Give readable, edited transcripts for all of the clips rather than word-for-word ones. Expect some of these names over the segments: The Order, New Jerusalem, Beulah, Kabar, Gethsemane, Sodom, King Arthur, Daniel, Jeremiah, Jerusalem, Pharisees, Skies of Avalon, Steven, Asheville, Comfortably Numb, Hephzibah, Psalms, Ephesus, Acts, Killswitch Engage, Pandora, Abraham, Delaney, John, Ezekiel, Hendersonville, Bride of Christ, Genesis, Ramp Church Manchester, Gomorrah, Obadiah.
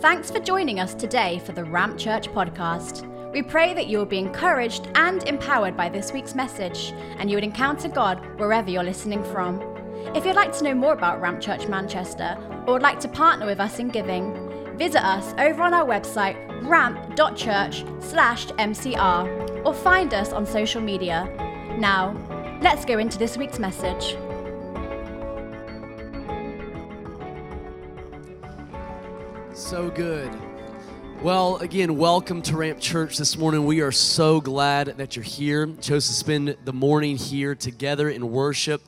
Thanks for joining us today for the Ramp Church podcast. We pray that you will be encouraged and empowered by this week's message, and you would encounter God wherever you're listening from. If you'd like to know more about Ramp Church Manchester, or would like to partner with us in giving, visit us over on our website, ramp.church/mcr, or find us on social media. Now, let's go into this week's message. So good. Well, again, welcome to Ramp Church this morning. We are so glad that you're here. Chose to spend the morning here together in worship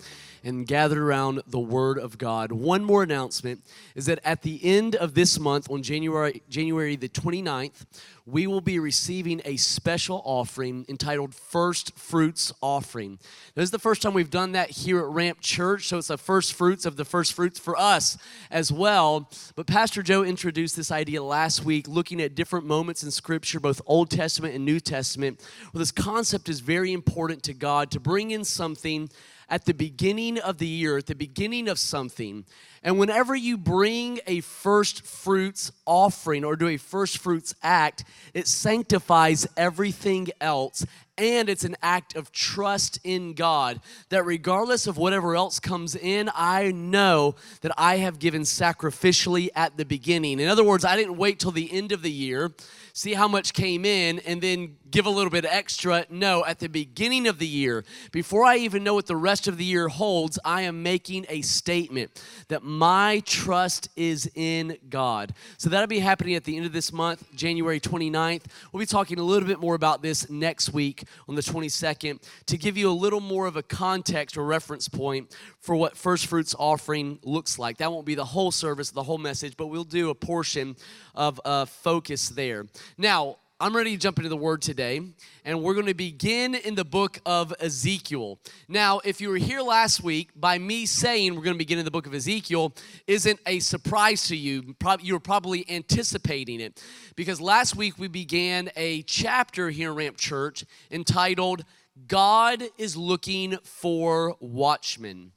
and gathered around the Word of God. One more announcement is that at the end of this month, on January the 29th, we will be receiving a special offering entitled First Fruits Offering. This is the first time we've done that here at Ramp Church, so it's a first fruits of the first fruits for us as well. But Pastor Joe introduced this idea last week, looking at different moments in Scripture, both Old Testament and New Testament, where this concept is very important to God, to bring in something at the beginning of the year, at the beginning of something. And whenever you bring a first fruits offering or do a first fruits act, it sanctifies everything else. And it's an act of trust in God that regardless of whatever else comes in, I know that I have given sacrificially at the beginning. In other words, I didn't wait till the end of the year, see how much came in, and then give a little bit extra. No, at the beginning of the year, before I even know what the rest of the year holds, I am making a statement that my trust is in God. So that'll be happening at the end of this month, January 29th. We'll be talking a little bit more about this next week on the 22nd to give you a little more of a context or reference point for what First Fruits offering looks like. That won't be the whole service, the whole message, but we'll do a portion of focus there. Now, I'm ready to jump into the Word today, and we're going to begin in the book of Ezekiel. Now, if you were here last week, by me saying we're going to begin in the book of Ezekiel isn't a surprise to you. You were probably anticipating it, because last week we began a chapter here at Ramp Church entitled, God is Looking for Watchmen.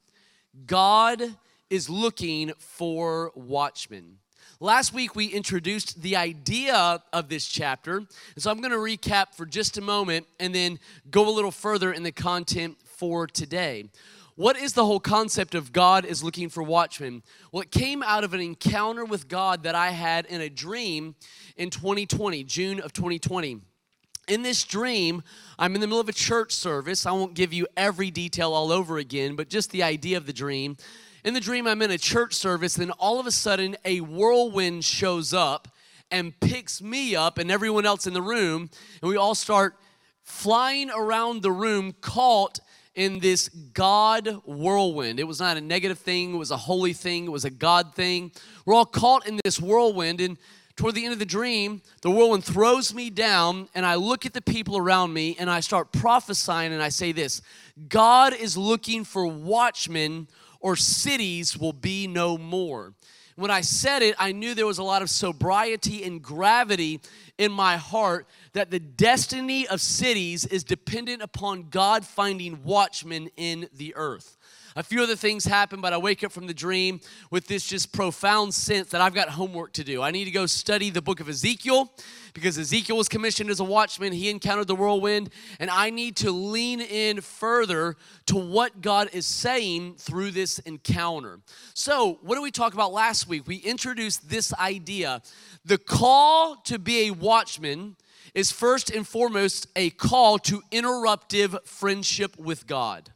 God is Looking for Watchmen. Last week, we introduced the idea of this chapter, and so I'm going to recap for just a moment and then go a little further in the content for today. What is the whole concept of God is looking for watchmen? Well, it came out of an encounter with God that I had in a dream in June of 2020. In this dream, I'm in the middle of a church service. I won't give you every detail all over again, but just the idea of the dream. In the dream, I'm in a church service, then all of a sudden, a whirlwind shows up and picks me up and everyone else in the room, and we all start flying around the room caught in this God whirlwind. It was not a negative thing. It was a holy thing. It was a God thing. We're all caught in this whirlwind, and toward the end of the dream, the whirlwind throws me down, and I look at the people around me, and I start prophesying, and I say this, God is looking for watchmen, or cities will be no more. When I said it, I knew there was a lot of sobriety and gravity in my heart that the destiny of cities is dependent upon God finding watchmen in the earth. A few other things happen, but I wake up from the dream with this just profound sense that I've got homework to do. I need to go study the book of Ezekiel because Ezekiel was commissioned as a watchman. He encountered the whirlwind, and I need to lean in further to what God is saying through this encounter. So what did we talk about last week? We introduced this idea. The call to be a watchman is first and foremost a call to interruptive friendship with God.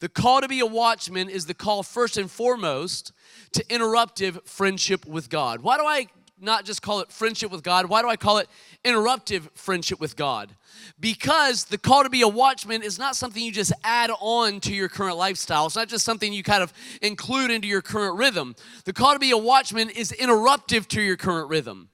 The call to be a watchman is the call first and foremost to interruptive friendship with God. Why do I not just call it friendship with God? Why do I call it interruptive friendship with God? Because the call to be a watchman is not something you just add on to your current lifestyle. It's not just something you kind of include into your current rhythm. The call to be a watchman is interruptive to your current rhythm.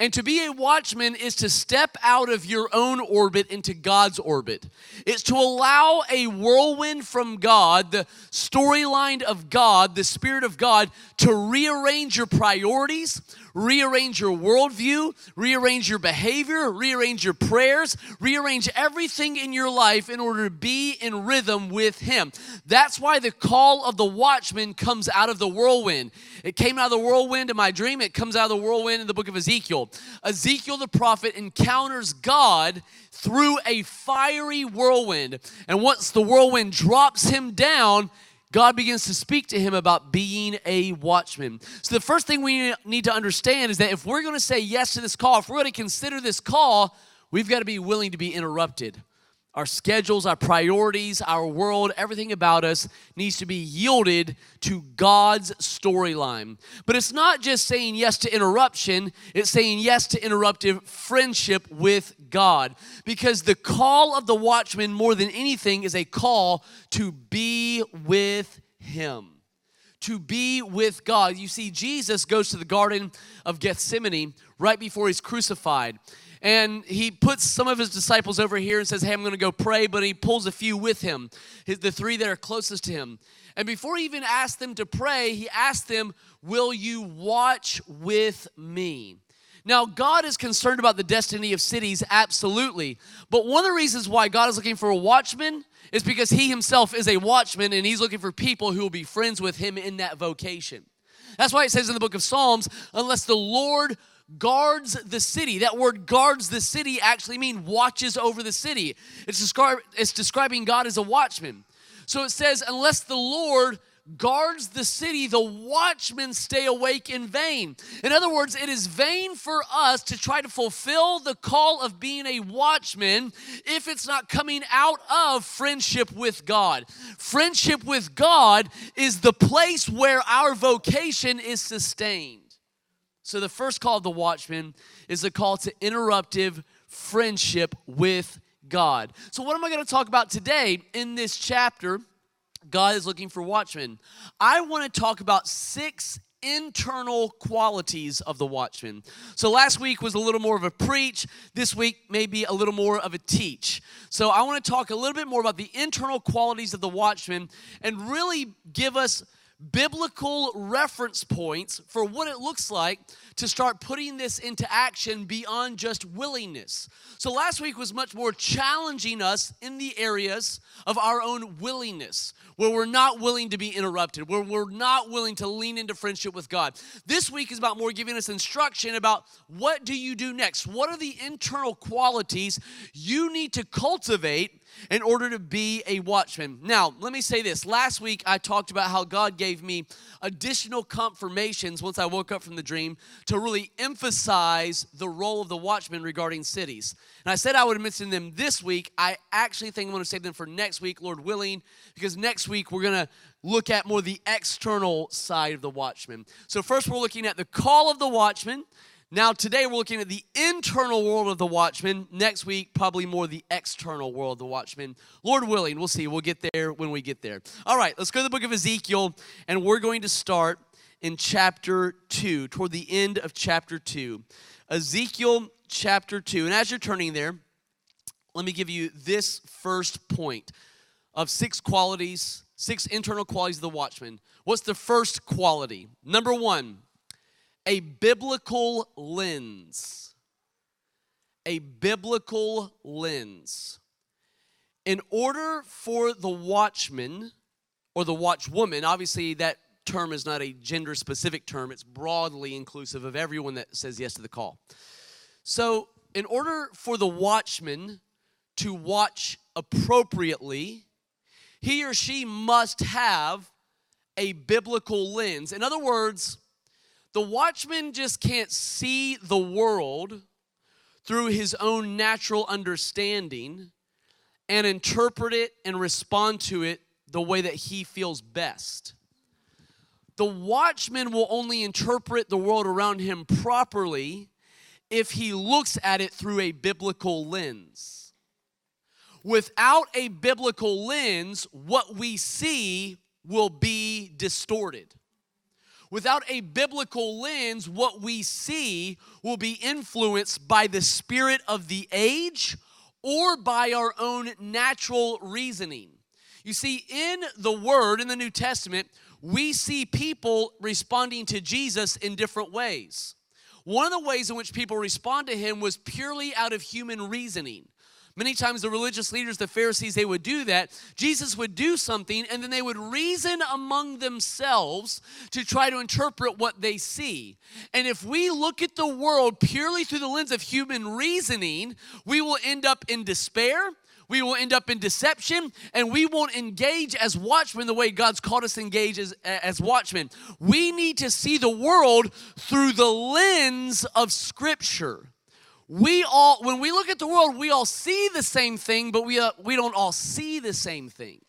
And to be a watchman is to step out of your own orbit into God's orbit. It's to allow a whirlwind from God, the storyline of God, the Spirit of God, to rearrange your priorities, rearrange your worldview, rearrange your behavior, rearrange your prayers, rearrange everything in your life in order to be in rhythm with Him. That's why the call of the watchman comes out of the whirlwind. It came out of the whirlwind in my dream. It comes out of the whirlwind in the book of Ezekiel. Ezekiel the prophet encounters God through a fiery whirlwind. And once the whirlwind drops him down, God begins to speak to him about being a watchman. So the first thing we need to understand is that if we're going to say yes to this call, if we're going to consider this call, we've got to be willing to be interrupted. Our schedules, our priorities, our world, everything about us needs to be yielded to God's storyline. But it's not just saying yes to interruption, it's saying yes to interruptive friendship with God. Because the call of the watchman, more than anything, is a call to be with Him. To be with God. You see, Jesus goes to the Garden of Gethsemane right before He's crucified. And He puts some of His disciples over here and says, hey, I'm going to go pray. But He pulls a few with Him, the three that are closest to Him. And before He even asked them to pray, He asked them, will you watch with me? Now, God is concerned about the destiny of cities, absolutely. But one of the reasons why God is looking for a watchman is because He Himself is a watchman, and He's looking for people who will be friends with Him in that vocation. That's why it says in the book of Psalms, unless the Lord guards the city. That word guards the city actually means watches over the city. It's describing God as a watchman. So it says, unless the Lord guards the city, the watchmen stay awake in vain. In other words, it is vain for us to try to fulfill the call of being a watchman if it's not coming out of friendship with God. Friendship with God is the place where our vocation is sustained. So the first call of the watchman is the call to interruptive friendship with God. So what am I going to talk about today in this chapter? God is looking for watchmen. I want to talk about 6 internal qualities of the watchman. So last week was a little more of a preach. This week may be a little more of a teach. So I want to talk a little bit more about the internal qualities of the watchman and really give us biblical reference points for what it looks like to start putting this into action beyond just willingness. So last week was much more challenging us in the areas of our own willingness, where we're not willing to be interrupted, where we're not willing to lean into friendship with God. This week is about more giving us instruction about what do you do next? What are the internal qualities you need to cultivate in order to be a watchman? Now, let me say this. Last week, I talked about how God gave me additional confirmations once I woke up from the dream to really emphasize the role of the watchman regarding cities. And I said I would mention them this week. I actually think I'm going to save them for next week, Lord willing, because next week we're going to look at more the external side of the watchman. So first, we're looking at the call of the watchman. Now, today we're looking at the internal world of the watchman. Next week, probably more the external world of the watchman. Lord willing, we'll see. We'll get there when we get there. All right, let's go to the book of Ezekiel, and we're going to start in chapter 2, toward the end of chapter 2. Ezekiel chapter 2. And as you're turning there, let me give you this first point of 6 qualities, 6 internal qualities of the watchman. What's the first quality? Number 1. A biblical lens. A biblical lens. In order for the watchman or the watchwoman, obviously that term is not a gender-specific term. It's broadly inclusive of everyone that says yes to the call. So in order for the watchman to watch appropriately, he or she must have a biblical lens. In other words, the watchman just can't see the world through his own natural understanding and interpret it and respond to it the way that he feels best. The watchman will only interpret the world around him properly if he looks at it through a biblical lens. Without a biblical lens, what we see will be distorted. Without a biblical lens, what we see will be influenced by the spirit of the age or by our own natural reasoning. You see, in the Word, in the New Testament, we see people responding to Jesus in different ways. One of the ways in which people respond to him was purely out of human reasoning. Many times the religious leaders, the Pharisees, they would do that. Jesus would do something, and then they would reason among themselves to try to interpret what they see. And if we look at the world purely through the lens of human reasoning, we will end up in despair, we will end up in deception, and we won't engage as watchmen the way God's called us to engage as watchmen. We need to see the world through the lens of Scripture. We all, when we look at the world, we all see the same thing, but we don't all see the same thing.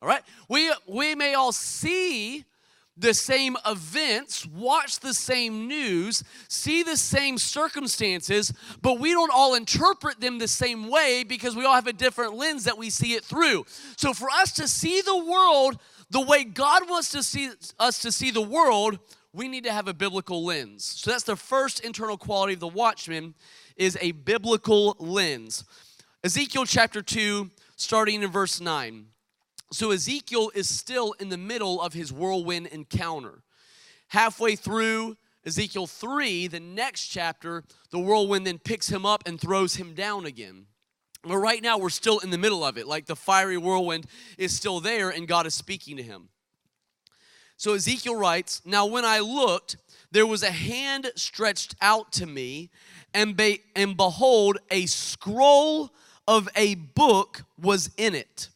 All right? We may all see the same events, watch the same news, see the same circumstances, but we don't all interpret them the same way because we all have a different lens that we see it through. So for us to see the world the way God wants to see us to see the world, we need to have a biblical lens. So that's the first internal quality of the watchman, is a biblical lens. Ezekiel chapter 2, starting in verse 9. So Ezekiel is still in the middle of his whirlwind encounter. Halfway through Ezekiel 3, the next chapter, the whirlwind then picks him up and throws him down again. But right now we're still in the middle of it. Like the fiery whirlwind is still there and God is speaking to him. So Ezekiel writes, "Now when I looked, there was a hand stretched out to me, and behold, a scroll of a book was in it.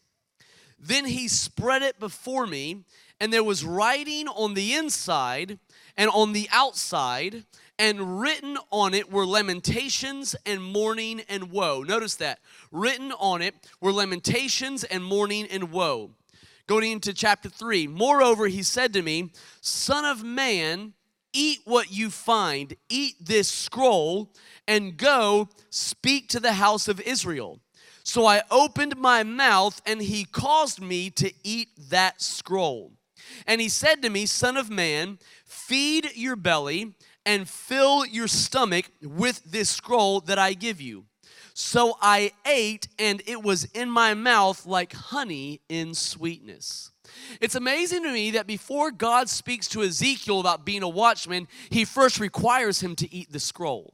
Then he spread it before me, and there was writing on the inside and on the outside, and written on it were lamentations and mourning and woe." Notice that. Written on it were lamentations and mourning and woe. Going into chapter 3, "Moreover, he said to me, 'Son of man, eat what you find, eat this scroll, and go speak to the house of Israel.' So I opened my mouth, and he caused me to eat that scroll. And he said to me, 'Son of man, feed your belly and fill your stomach with this scroll that I give you.' So I ate, and it was in my mouth like honey in sweetness." It's amazing to me that before God speaks to Ezekiel about being a watchman, he first requires him to eat the scroll.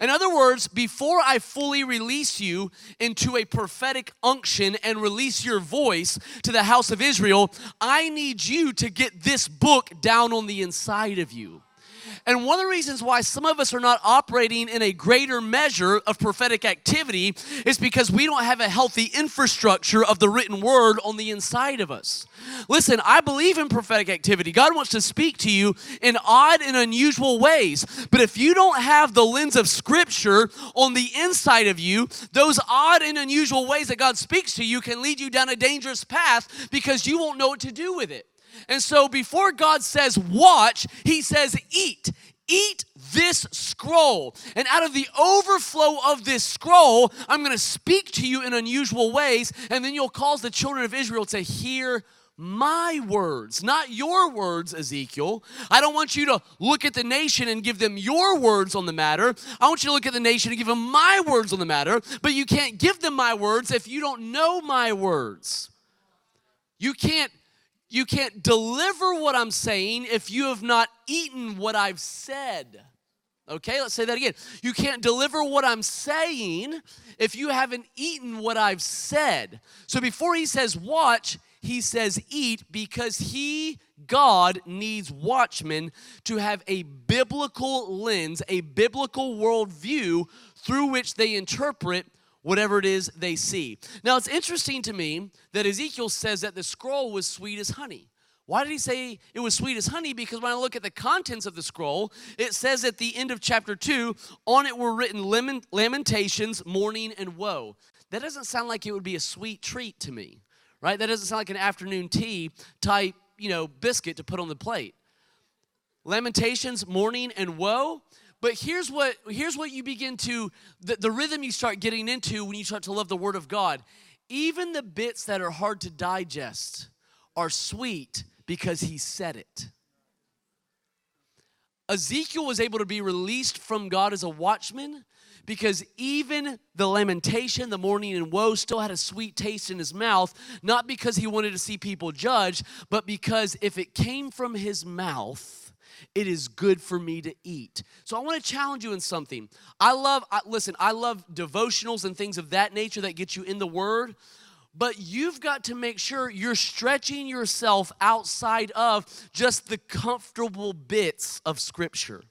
In other words, before I fully release you into a prophetic unction and release your voice to the house of Israel, I need you to get this book down on the inside of you. And one of the reasons why some of us are not operating in a greater measure of prophetic activity is because we don't have a healthy infrastructure of the written word on the inside of us. Listen, I believe in prophetic activity. God wants to speak to you in odd and unusual ways. But if you don't have the lens of Scripture on the inside of you, those odd and unusual ways that God speaks to you can lead you down a dangerous path because you won't know what to do with it. And so before God says watch, he says eat. Eat this scroll. And out of the overflow of this scroll, I'm going to speak to you in unusual ways, and then you'll cause the children of Israel to hear my words, not your words, Ezekiel. I don't want you to look at the nation and give them your words on the matter. I want you to look at the nation and give them my words on the matter, but you can't give them my words if you don't know my words. You can't deliver what I'm saying if you have not eaten what I've said. Okay, let's say that again. You can't deliver what I'm saying if you haven't eaten what I've said. So before he says watch, he says eat, because he, God, needs watchmen to have a biblical lens, a biblical worldview through which they interpret whatever it is they see. Now, it's interesting to me that Ezekiel says that the scroll was sweet as honey. Why did he say it was sweet as honey? Because when I look at the contents of the scroll, it says at the end of chapter 2, on it were written lamentations, mourning, and woe. That doesn't sound like it would be a sweet treat to me, right? That doesn't sound like an afternoon tea type, biscuit to put on the plate. Lamentations, mourning, and woe. But here's what you begin to, the rhythm you start getting into when you start to love the Word of God. Even the bits that are hard to digest are sweet because he said it. Ezekiel was able to be released from God as a watchman because even the lamentation, the mourning, and woe still had a sweet taste in his mouth, not because he wanted to see people judged, but because if it came from his mouth, it is good for me to eat. So I want to challenge you in something. I love devotionals and things of that nature that get you in the Word, but you've got to make sure you're stretching yourself outside of just the comfortable bits of Scripture.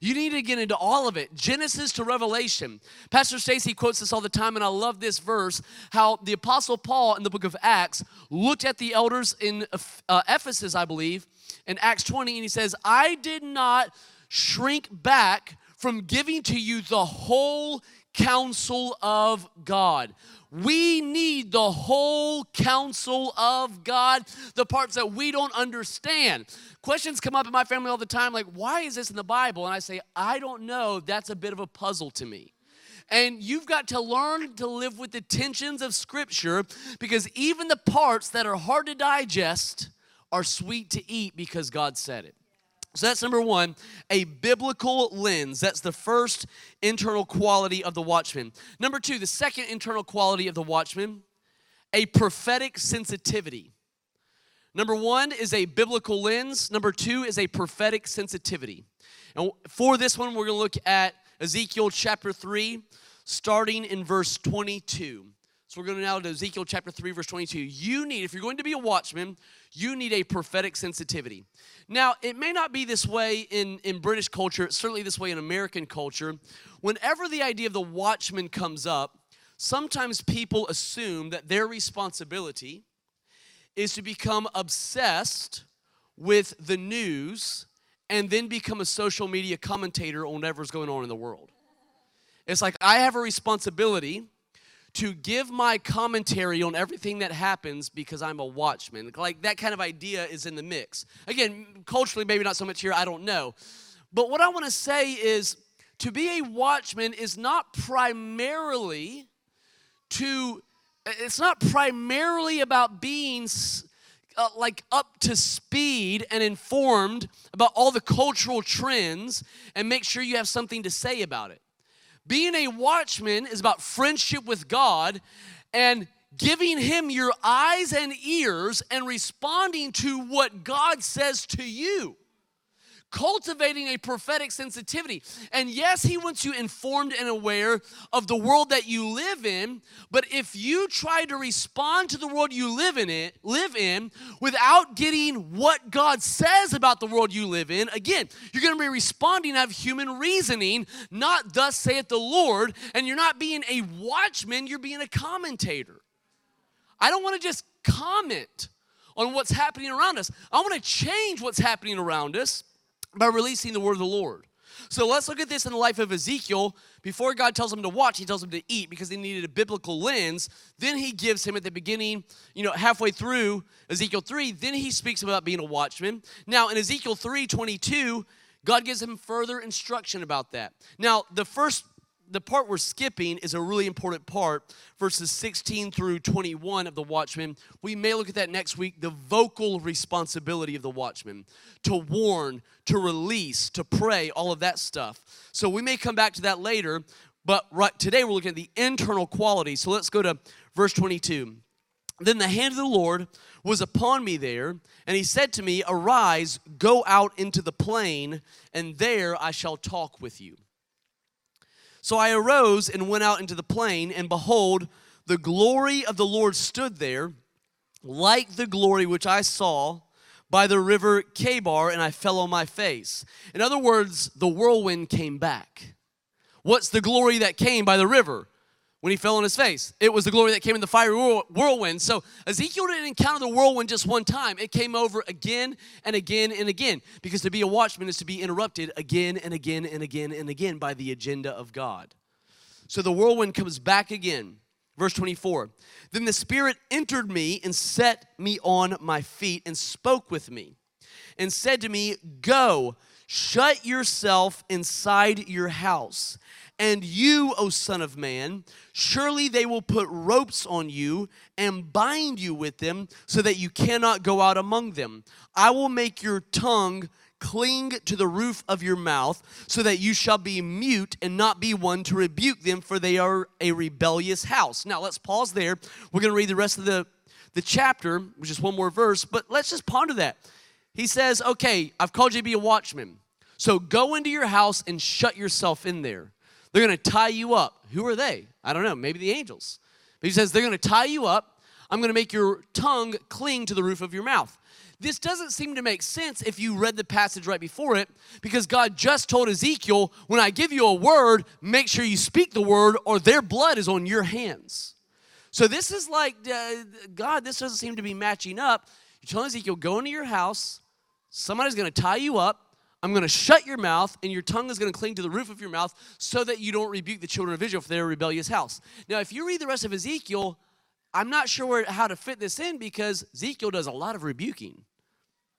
You need to get into all of it, Genesis to Revelation. Pastor Stacy quotes this all the time, and I love this verse, how the Apostle Paul in the book of Acts looked at the elders in Ephesus, I believe, in Acts 20, and he says, I did not shrink back from giving to you the whole counsel of God. We need the whole counsel of God, the parts that we don't understand. Questions come up in my family all the time, like, why is this in the Bible? And I say, I don't know. That's a bit of a puzzle to me. And you've got to learn to live with the tensions of Scripture, because even the parts that are hard to digest are sweet to eat because God said it. So that's number one, a biblical lens. That's the first internal quality of the watchman. Number two, the second internal quality of the watchman, a prophetic sensitivity. Number one is a biblical lens. Number two is a prophetic sensitivity. And for this one, we're going to look at Ezekiel chapter 3, starting in verse 22. So we're going to now to Ezekiel chapter 3, verse 22. You need, if you're going to be a watchman, you need a prophetic sensitivity. Now, it may not be this way in British culture. It's certainly this way in American culture. Whenever the idea of the watchman comes up, sometimes people assume that their responsibility is to become obsessed with the news and then become a social media commentator on whatever's going on in the world. It's like, I have a responsibility to give my commentary on everything that happens because I'm a watchman. Like, that kind of idea is in the mix. Again, culturally, maybe not so much here, I don't know. But what I want to say is, to be a watchman is not primarily about being up to speed and informed about all the cultural trends and make sure you have something to say about it. Being a watchman is about friendship with God and giving Him your eyes and ears and responding to what God says to you. Cultivating a prophetic sensitivity. And yes, He wants you informed and aware of the world that you live in, but if you try to respond to the world you live in without getting what God says about the world you live in, again, you're going to be responding out of human reasoning, not thus saith the Lord, and you're not being a watchman, you're being a commentator. I don't want to just comment on what's happening around us. I want to change what's happening around us by releasing the word of the Lord. So let's look at this in the life of Ezekiel. Before God tells him to watch, He tells him to eat because he needed a biblical lens. Then He gives him at the beginning, halfway through Ezekiel 3, then He speaks about being a watchman. Now in Ezekiel 3:22, God gives him further instruction about that. Now the part we're skipping is a really important part, verses 16 through 21 of the watchman. We may look at that next week, the vocal responsibility of the watchman, to warn, to release, to pray, all of that stuff. So we may come back to that later, but right today we're looking at the internal quality. So let's go to verse 22. Then the hand of the Lord was upon me there, and He said to me, arise, go out into the plain, and there I shall talk with you. So I arose and went out into the plain, and behold, the glory of the Lord stood there, like the glory which I saw by the river Kabar, and I fell on my face. In other words, the whirlwind came back. What's the glory that came by the river when he fell on his face? It was the glory that came in the fiery whirlwind. So Ezekiel didn't encounter the whirlwind just one time. It came over again and again and again, because to be a watchman is to be interrupted again and again and again and again by the agenda of God. So the whirlwind comes back again. Verse 24, then the Spirit entered me and set me on my feet and spoke with me and said to me, go, shut yourself inside your house. And you, O son of man, surely they will put ropes on you and bind you with them so that you cannot go out among them. I will make your tongue cling to the roof of your mouth, so that you shall be mute and not be one to rebuke them, for they are a rebellious house. Now, let's pause there. We're going to read the rest of the chapter, which is one more verse, but let's just ponder that. He says, okay, I've called you to be a watchman. So go into your house and shut yourself in there. They're going to tie you up. Who are they? I don't know. Maybe the angels. But he says, they're going to tie you up. I'm going to make your tongue cling to the roof of your mouth. This doesn't seem to make sense if you read the passage right before it, because God just told Ezekiel, when I give you a word, make sure you speak the word or their blood is on your hands. So this is like, God, this doesn't seem to be matching up. You're telling Ezekiel, go into your house. Somebody's going to tie you up. I'm going to shut your mouth, and your tongue is going to cling to the roof of your mouth so that you don't rebuke the children of Israel for their rebellious house. Now, if you read the rest of Ezekiel, I'm not sure how to fit this in, because Ezekiel does a lot of rebuking,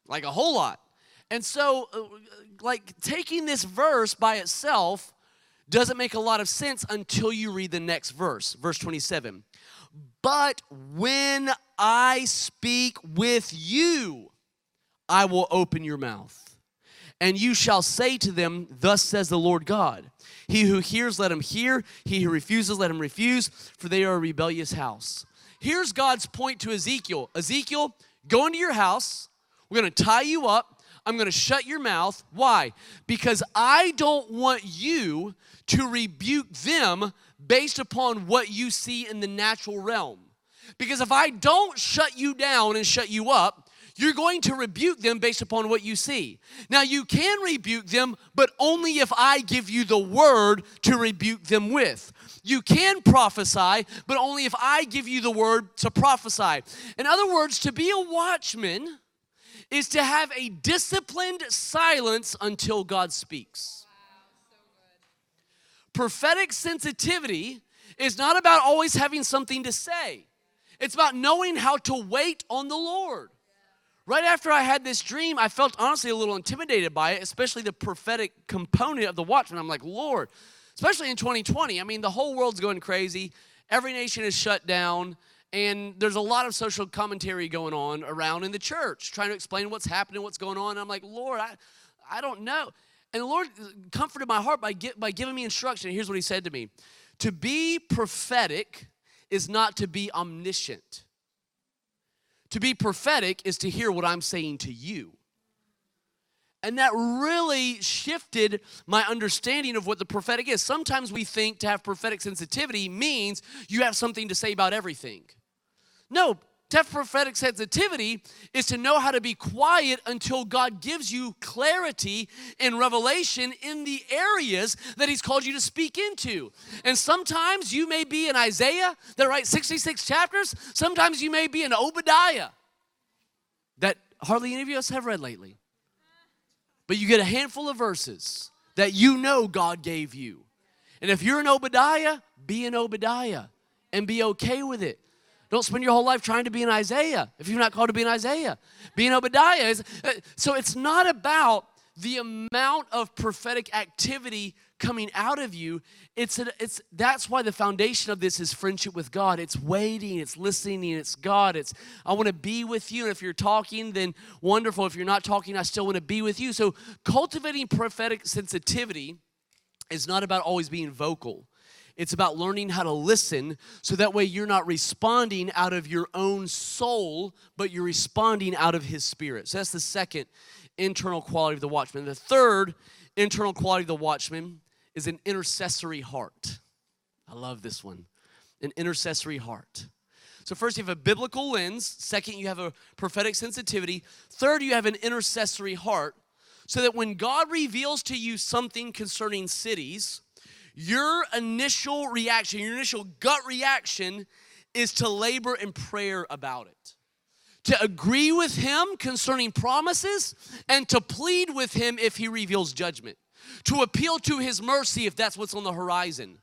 like a whole lot. And so, like, taking this verse by itself doesn't make a lot of sense until you read the next verse, verse 27. But when I speak with you, I will open your mouth. And you shall say to them, thus says the Lord God. He who hears, let him hear. He who refuses, let him refuse, for they are a rebellious house. Here's God's point to Ezekiel. Ezekiel, go into your house. We're going to tie you up. I'm going to shut your mouth. Why? Because I don't want you to rebuke them based upon what you see in the natural realm. Because if I don't shut you down and shut you up, you're going to rebuke them based upon what you see. Now, you can rebuke them, but only if I give you the word to rebuke them with. You can prophesy, but only if I give you the word to prophesy. In other words, to be a watchman is to have a disciplined silence until God speaks. Wow, so good. Prophetic sensitivity is not about always having something to say. It's about knowing how to wait on the Lord. Right after I had this dream, I felt honestly a little intimidated by it, especially the prophetic component of the watchman. I'm like, Lord, especially in 2020. I mean, the whole world's going crazy. Every nation is shut down. And there's a lot of social commentary going on around in the church, trying to explain what's happening, what's going on. And I'm like, Lord, I don't know. And the Lord comforted my heart by giving me instruction. And here's what he said to me. To be prophetic is not to be omniscient. To be prophetic is to hear what I'm saying to you. And that really shifted my understanding of what the prophetic is. Sometimes we think to have prophetic sensitivity means you have something to say about everything. No, to have prophetic sensitivity is to know how to be quiet until God gives you clarity and revelation in the areas that he's called you to speak into. And sometimes you may be in Isaiah that writes 66 chapters. Sometimes you may be in Obadiah that hardly any of us have read lately. But you get a handful of verses that you know God gave you. And if you're in Obadiah and be okay with it. Don't spend your whole life trying to be in Isaiah if you're not called to be in Isaiah. Be in Obadiah. So it's not about the amount of prophetic activity coming out of you. That's why the foundation of this is friendship with God. It's waiting, it's listening, it's God. It's I want to be with you. And if you're talking, then wonderful. If you're not talking, I still want to be with you. So cultivating prophetic sensitivity is not about always being vocal. It's about learning how to listen so that way you're not responding out of your own soul, but you're responding out of his spirit. So that's the second internal quality of the watchman. The third internal quality of the watchman is an intercessory heart. I love this one, an intercessory heart. So first, you have a biblical lens. Second, you have a prophetic sensitivity. Third, you have an intercessory heart so that when God reveals to you something concerning cities, your initial reaction, your initial gut reaction is to labor in prayer about it, to agree with him concerning promises, and to plead with him if he reveals judgment, to appeal to his mercy if that's what's on the horizon.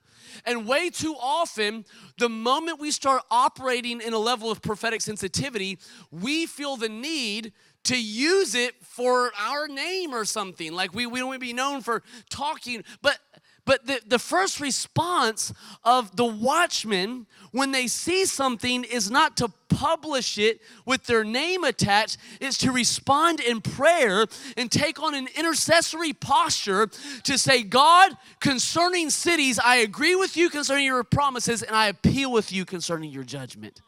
And way too often, the moment we start operating in a level of prophetic sensitivity, we feel the need to use it for our name or something. Like we don't want to be known for talking, but But the first response of the watchmen when they see something is not to publish it with their name attached. It's to respond in prayer and take on an intercessory posture to say, God, concerning cities, I agree with you concerning your promises, and I appeal with you concerning your judgment.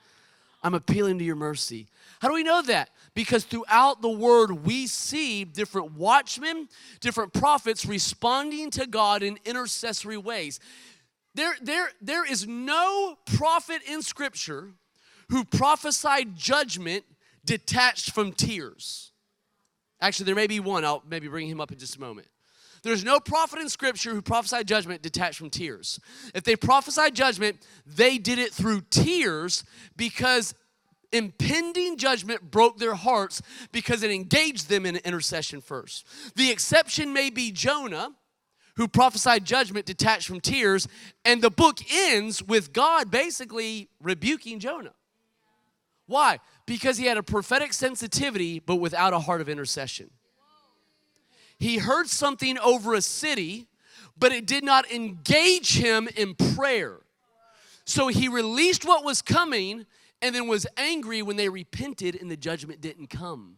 I'm appealing to your mercy. How do we know that? Because throughout the word, we see different watchmen, different prophets responding to God in intercessory ways. There is no prophet in Scripture who prophesied judgment detached from tears. Actually, there may be one. I'll maybe bring him up in just a moment. There's no prophet in Scripture who prophesied judgment detached from tears. If they prophesied judgment, they did it through tears because impending judgment broke their hearts because it engaged them in intercession first. The exception may be Jonah, who prophesied judgment detached from tears, and the book ends with God basically rebuking Jonah. Why? Because he had a prophetic sensitivity but without a heart of intercession. He heard something over a city, but it did not engage him in prayer. So he released what was coming and then was angry when they repented and the judgment didn't come.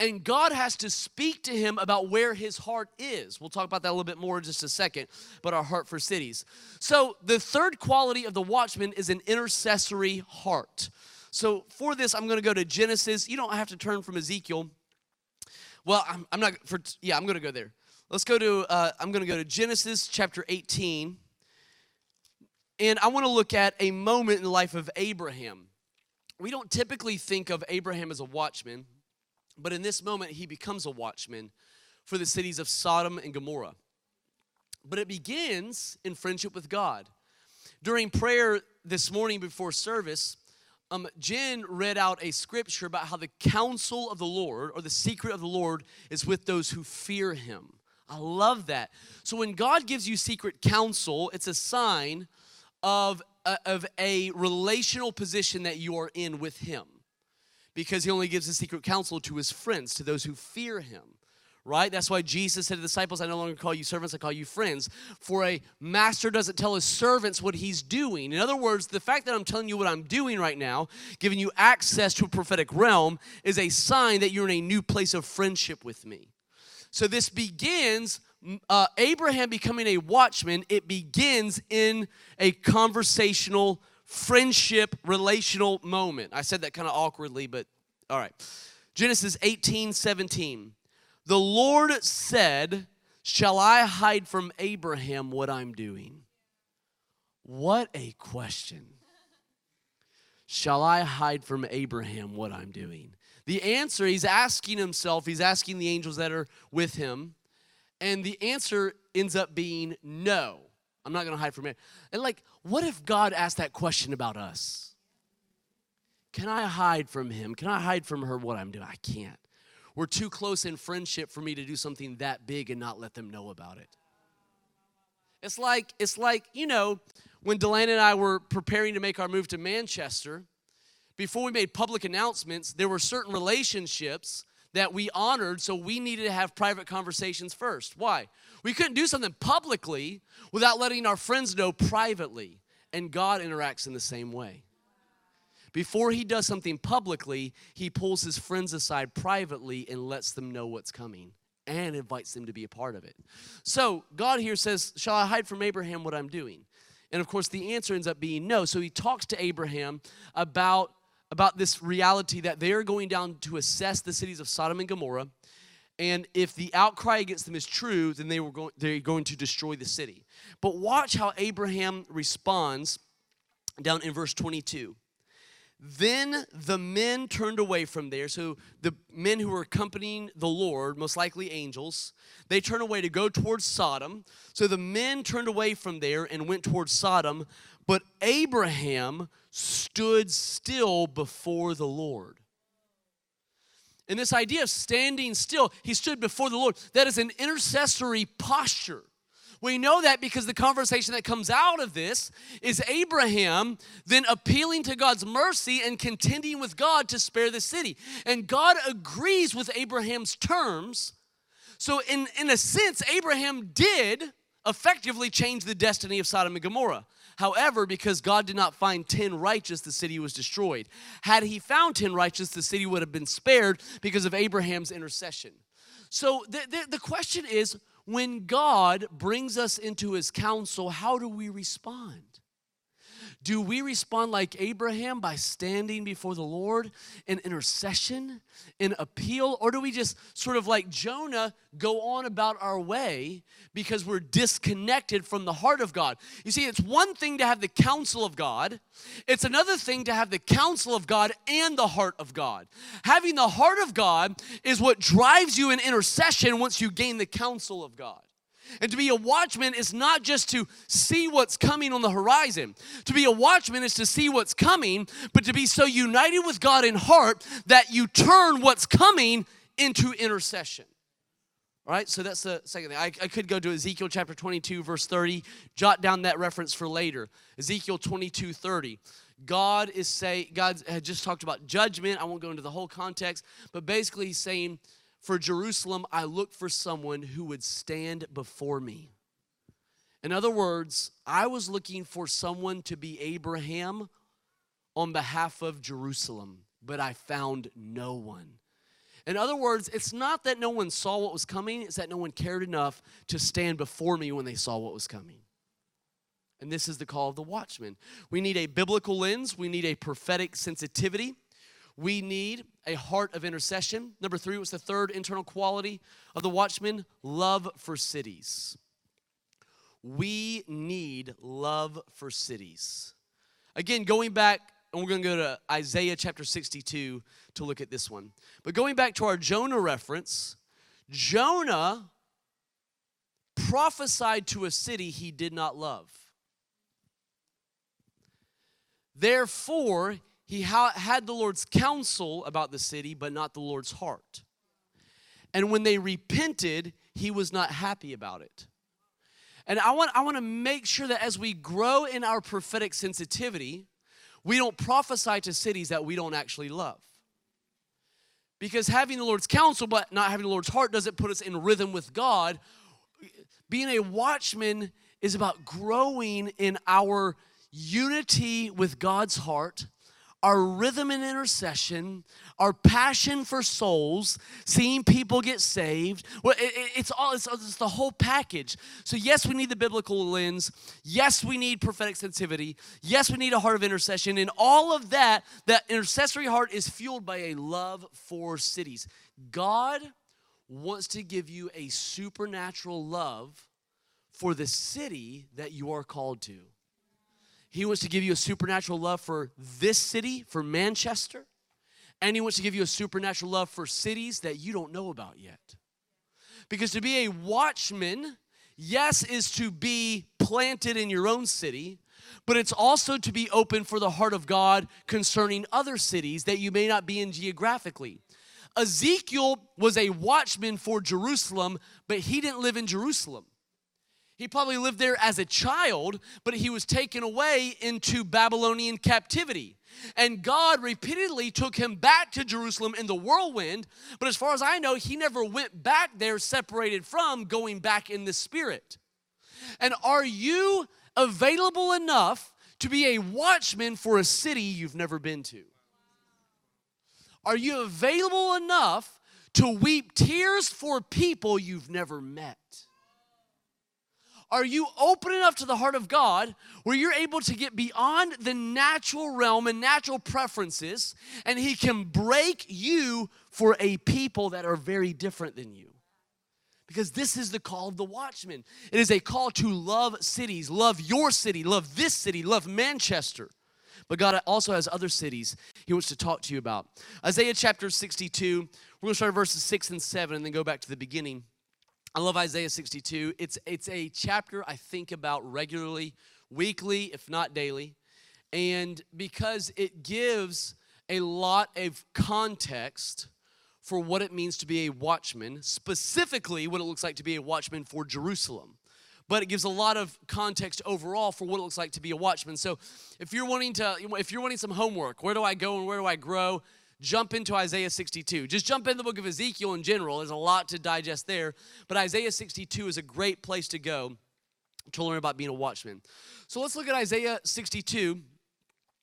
And God has to speak to him about where his heart is. We'll talk about that a little bit more in just a second, but our heart for cities. So the third quality of the watchman is an intercessory heart. So for this, I'm going to go to Genesis. You don't have to turn from Ezekiel. Well, I'm going to go there. Let's go to, I'm going to go to Genesis chapter 18. And I want to look at a moment in the life of Abraham. We don't typically think of Abraham as a watchman, but in this moment, he becomes a watchman for the cities of Sodom and Gomorrah. But it begins in friendship with God. During prayer this morning before service, Jen read out a scripture about how the counsel of the Lord, or the secret of the Lord, is with those who fear him. I love that. So when God gives you secret counsel, it's a sign of a relational position that you are in with him, because he only gives his secret counsel to his friends, to those who fear him, right? That's why Jesus said to the disciples, I no longer call you servants, I call you friends, for a master doesn't tell his servants what he's doing. In other words, the fact that I'm telling you what I'm doing right now, giving you access to a prophetic realm, is a sign that you're in a new place of friendship with me. So this begins Abraham becoming a watchman. It begins in a conversational, friendship, relational moment. I said that kind of awkwardly, but all right. Genesis 18:17. The Lord said, shall I hide from Abraham what I'm doing? What a question. Shall I hide from Abraham what I'm doing? The answer, he's asking himself, he's asking the angels that are with him, and the answer ends up being no. I'm not going to hide from it. And like, what if God asked that question about us? Can I hide from him? Can I hide from her what I'm doing? I can't. We're too close in friendship for me to do something that big and not let them know about it. It's like, you know, when Delaney and I were preparing to make our move to Manchester, before we made public announcements, there were certain relationships that we honored, so we needed to have private conversations first. Why? We couldn't do something publicly without letting our friends know privately, and God interacts in the same way. Before he does something publicly, he pulls his friends aside privately and lets them know what's coming and invites them to be a part of it. So God here says, shall I hide from Abraham what I'm doing? And, of course, the answer ends up being no. So he talks to Abraham about this reality that they're going down to assess the cities of Sodom and Gomorrah, and if the outcry against them is true, then they're going to destroy the city. But watch how Abraham responds down in verse 22. Then the men turned away from there. So the men who were accompanying the Lord, most likely angels, they turned away to go towards Sodom. So the men turned away from there and went towards Sodom, but Abraham stood still before the Lord. And this idea of standing still, he stood before the Lord. That is an intercessory posture. We know that because the conversation that comes out of this is Abraham then appealing to God's mercy and contending with God to spare the city. And God agrees with Abraham's terms, So in a sense, Abraham did effectively change the destiny of Sodom and Gomorrah. However, because God did not find 10 righteous, the city was destroyed. Had he found 10 righteous, the city would have been spared because of Abraham's intercession. So the question is, when God brings us into his counsel, how do we respond? Do we respond like Abraham by standing before the Lord in intercession, in appeal? Or do we just sort of like Jonah go on about our way because we're disconnected from the heart of God? You see, it's one thing to have the counsel of God. It's another thing to have the counsel of God and the heart of God. Having the heart of God is what drives you in intercession once you gain the counsel of God. And to be a watchman is not just to see what's coming on the horizon. To be a watchman is to see what's coming, but to be so united with God in heart that you turn what's coming into intercession. All right, so that's the second thing. I could go to Ezekiel chapter 22, verse 30. Jot down that reference for later. Ezekiel 22, 30. God had just talked about judgment. I won't go into the whole context, but basically he's saying, for Jerusalem, I look for someone who would stand before me. In other words, I was looking for someone to be Abraham on behalf of Jerusalem, but I found no one. In other words, it's not that no one saw what was coming, it's that no one cared enough to stand before me when they saw what was coming. And this is the call of the watchman. We need a biblical lens, we need a prophetic sensitivity. We need a heart of intercession. Number 3, what's the third internal quality of the watchman? Love for cities. We need love for cities. Again, going back, and we're going to go to Isaiah chapter 62 to look at this one. But going back to our Jonah reference, Jonah prophesied to a city he did not love. Therefore, he had the Lord's counsel about the city, but not the Lord's heart. And when they repented, he was not happy about it. And I want to make sure that as we grow in our prophetic sensitivity, we don't prophesy to cities that we don't actually love. Because having the Lord's counsel, but not having the Lord's heart, doesn't put us in rhythm with God. Being a watchman is about growing in our unity with God's heart, our rhythm in intercession, our passion for souls, seeing people get saved. Well, it's the whole package. So yes, we need the biblical lens. Yes, we need prophetic sensitivity. Yes, we need a heart of intercession. And all of that, that intercessory heart is fueled by a love for cities. God wants to give you a supernatural love for the city that you are called to. He wants to give you a supernatural love for this city, for Manchester, and he wants to give you a supernatural love for cities that you don't know about yet. Because to be a watchman, yes, is to be planted in your own city, but it's also to be open for the heart of God concerning other cities that you may not be in geographically. Ezekiel was a watchman for Jerusalem, but he didn't live in Jerusalem. He probably lived there as a child, but he was taken away into Babylonian captivity. And God repeatedly took him back to Jerusalem in the whirlwind, but as far as I know, he never went back there separated from going back in the spirit. And are you available enough to be a watchman for a city you've never been to? Are you available enough to weep tears for people you've never met? Are you open enough to the heart of God where you're able to get beyond the natural realm and natural preferences, and he can break you for a people that are very different than you? Because this is the call of the watchman. It is a call to love cities, love your city, love this city, love Manchester. But God also has other cities he wants to talk to you about. Isaiah chapter 62, we're going to start at verses 6 and 7 and then go back to the beginning. I love Isaiah 62. It's a chapter I think about regularly, weekly, if not daily, and because it gives a lot of context for what it means to be a watchman, specifically what it looks like to be a watchman for Jerusalem. But it gives a lot of context overall for what it looks like to be a watchman. So if you're wanting some homework, where do I go and where do I grow? jump into Isaiah 62. Just jump into the book of Ezekiel in general. There's a lot to digest there. But Isaiah 62 is a great place to go to learn about being a watchman. So let's look at Isaiah 62,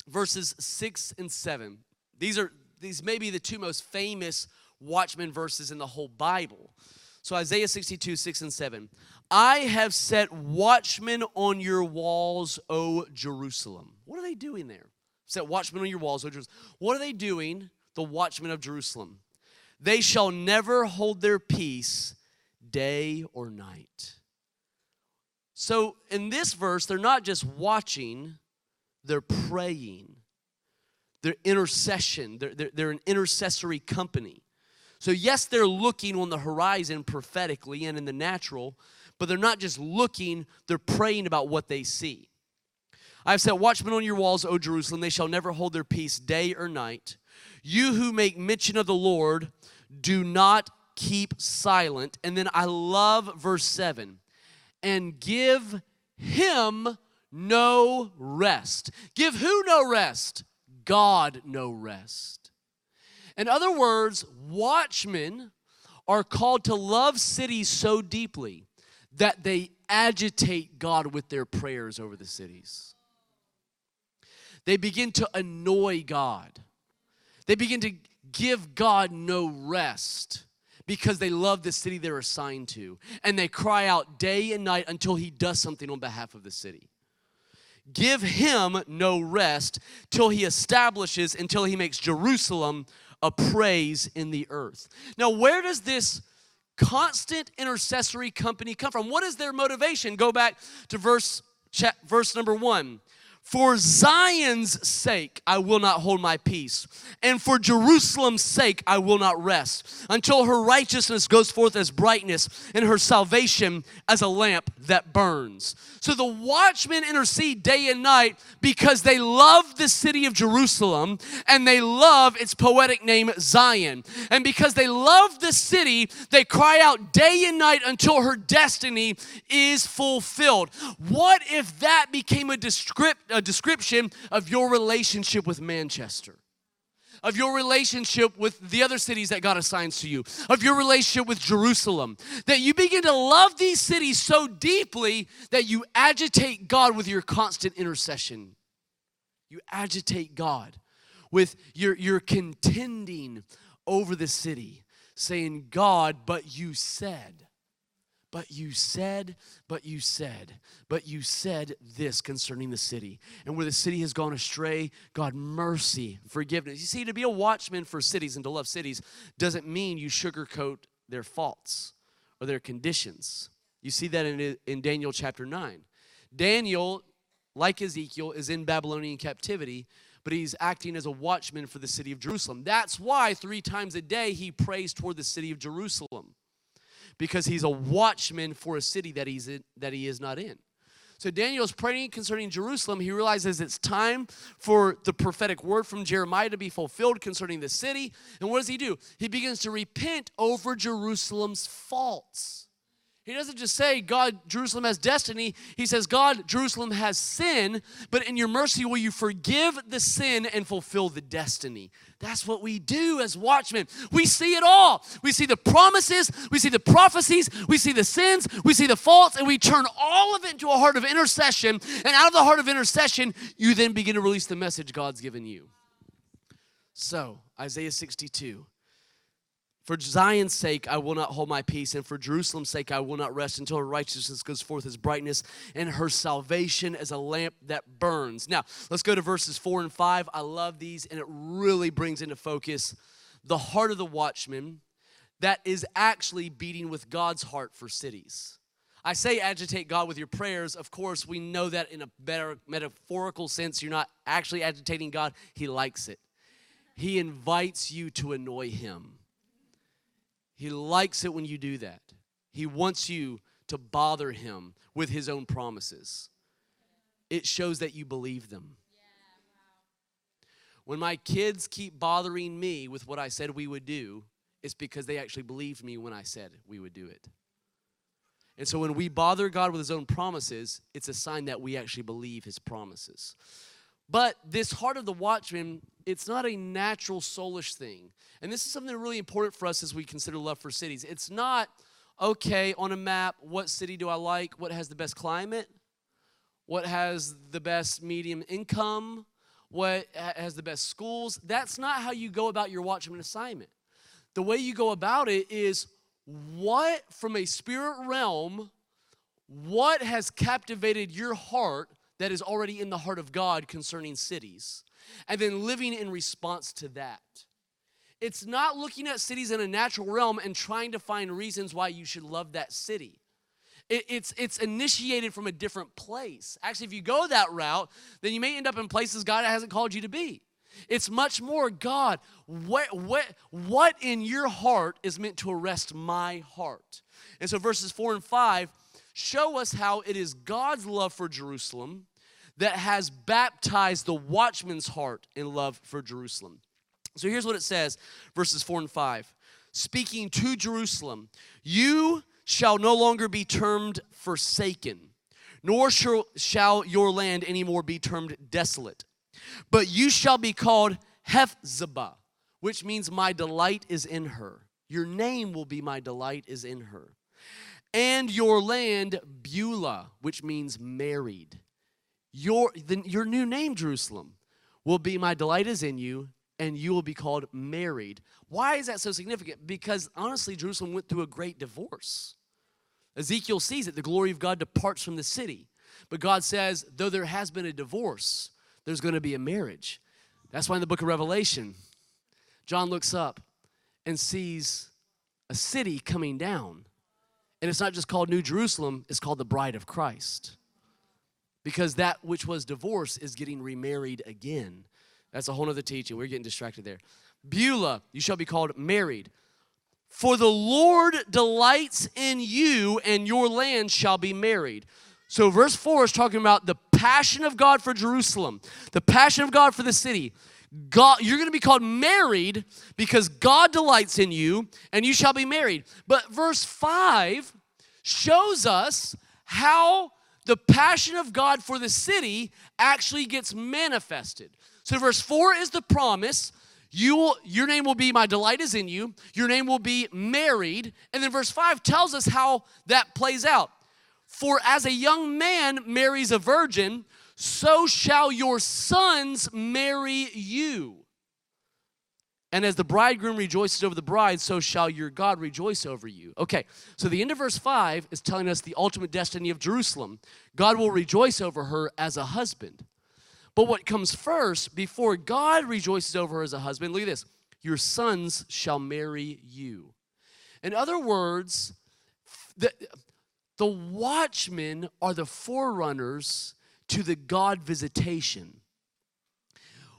verses 6 and 7. These may be the two most famous watchman verses in the whole Bible. So Isaiah 62, 6 and 7. I have set watchmen on your walls, O Jerusalem. What are they doing there? Set watchmen on your walls, O Jerusalem. What are they doing, the watchmen of Jerusalem? They shall never hold their peace day or night. So in this verse, they're not just watching, they're praying. They're intercession. They're an intercessory company. So yes, they're looking on the horizon prophetically and in the natural, but they're not just looking, they're praying about what they see. I have set watchmen on your walls, O Jerusalem. They shall never hold their peace day or night. You who make mention of the Lord, do not keep silent. And then I love verse 7. And give him no rest. Give who no rest? God no rest. In other words, watchmen are called to love cities so deeply that they agitate God with their prayers over the cities. They begin to annoy God. They begin to give God no rest because they love the city they're assigned to. And they cry out day and night until he does something on behalf of the city. Give him no rest till he establishes, until he makes Jerusalem a praise in the earth. Now, where does this constant intercessory company come from? What is their motivation? Go back to verse number 1. For Zion's sake, I will not hold my peace. And for Jerusalem's sake, I will not rest until her righteousness goes forth as brightness and her salvation as a lamp that burns. So the watchmen intercede day and night because they love the city of Jerusalem and they love its poetic name Zion. And because they love the city, they cry out day and night until her destiny is fulfilled. What if that became a description of your relationship with Manchester, of your relationship with the other cities that God assigns to you, of your relationship with Jerusalem, that you begin to love these cities so deeply that you agitate God with your constant intercession. You agitate God with your contending over the city, saying, God, but you said. But you said, but you said, but you said this concerning the city. And where the city has gone astray, God, mercy, forgiveness. You see, to be a watchman for cities and to love cities doesn't mean you sugarcoat their faults or their conditions. You see that in Daniel chapter 9. Daniel, like Ezekiel, is in Babylonian captivity, but he's acting as a watchman for the city of Jerusalem. That's why 3 times a day he prays toward the city of Jerusalem, because he's a watchman for a city that he is not in. So Daniel's praying concerning Jerusalem. He realizes it's time for the prophetic word from Jeremiah to be fulfilled concerning the city. And what does he do? He begins to repent over Jerusalem's faults. He doesn't just say, God, Jerusalem has destiny. He says, God, Jerusalem has sin, but in your mercy will you forgive the sin and fulfill the destiny. That's what we do as watchmen. We see it all. We see the promises. We see the prophecies. We see the sins. We see the faults, and we turn all of it into a heart of intercession, and out of the heart of intercession, you then begin to release the message God's given you. So, Isaiah 62. For Zion's sake, I will not hold my peace, and for Jerusalem's sake, I will not rest until her righteousness goes forth as brightness and her salvation as a lamp that burns. Now, let's go to verses 4 and 5. I love these, and it really brings into focus the heart of the watchman that is actually beating with God's heart for cities. I say agitate God with your prayers. Of course, we know that in a better metaphorical sense, you're not actually agitating God. He likes it. He invites you to annoy him. He likes it when you do that. He wants you to bother him with his own promises. It shows that you believe them. Yeah, wow. When my kids keep bothering me with what I said we would do, it's because they actually believed me when I said we would do it. And so when we bother God with his own promises, it's a sign that we actually believe his promises. But this heart of the watchman, it's not a natural soulish thing. And this is something really important for us as we consider love for cities. It's not, okay, on a map, what city do I like? What has the best climate? What has the best medium income? What has the best schools? That's not how you go about your watchman assignment. The way you go about it is what, from a spirit realm, what has captivated your heart that is already in the heart of God concerning cities, and then living in response to that. It's not looking at cities in a natural realm and trying to find reasons why you should love that city. It's initiated from a different place. Actually, if you go that route, then you may end up in places God hasn't called you to be. It's much more, God, what in your heart is meant to arrest my heart? And so verses 4 and 5 show us how it is God's love for Jerusalem that has baptized the watchman's heart in love for Jerusalem. So here's what it says, verses 4 and 5. Speaking to Jerusalem, you shall no longer be termed forsaken, nor shall your land anymore be termed desolate. But you shall be called Hephzibah, which means my delight is in her. Your name will be my delight is in her. And your land, Beulah, which means married. Your new name, Jerusalem, will be my delight is in you, and you will be called married. Why is that so significant? Because honestly, Jerusalem went through a great divorce. Ezekiel sees it. The glory of God departs from the city. But God says, though there has been a divorce, there's going to be a marriage. That's why in the book of Revelation, John looks up and sees a city coming down. And it's not just called New Jerusalem, it's called the Bride of Christ. Because that which was divorced is getting remarried again. That's a whole other teaching. We're getting distracted there. Beulah, you shall be called married. For the Lord delights in you, and your land shall be married. So verse 4 is talking about the passion of God for Jerusalem, the passion of God for the city. God, you're going to be called married because God delights in you, and you shall be married. But verse 5 shows us how the passion of God for the city actually gets manifested. So verse 4 is the promise, your name will be my delight is in you, your name will be married, and then verse 5 tells us how that plays out. For as a young man marries a virgin, so shall your sons marry you. And as the bridegroom rejoices over the bride, so shall your God rejoice over you. Okay, so the end of verse 5 is telling us the ultimate destiny of Jerusalem. God will rejoice over her as a husband. But what comes first, before God rejoices over her as a husband, look at this, your sons shall marry you. In other words, the watchmen are the forerunners to the God visitation.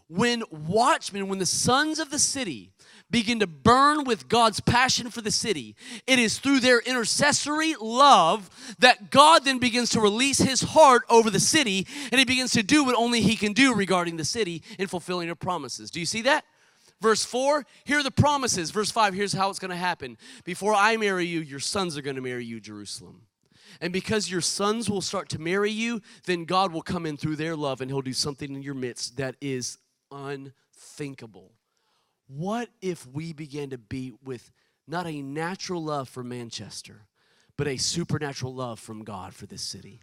When the sons of the city begin to burn with God's passion for the city, it is through their intercessory love that God then begins to release his heart over the city, and he begins to do what only he can do regarding the city in fulfilling her promises. Do you see that? Verse 4, here are the promises. Verse 5, here's how it's going to happen. Before I marry you, your sons are going to marry you, Jerusalem. And because your sons will start to marry you, then God will come in through their love, and he'll do something in your midst that is unthinkable. What if we began to be with not a natural love for Manchester, but a supernatural love from God for this city?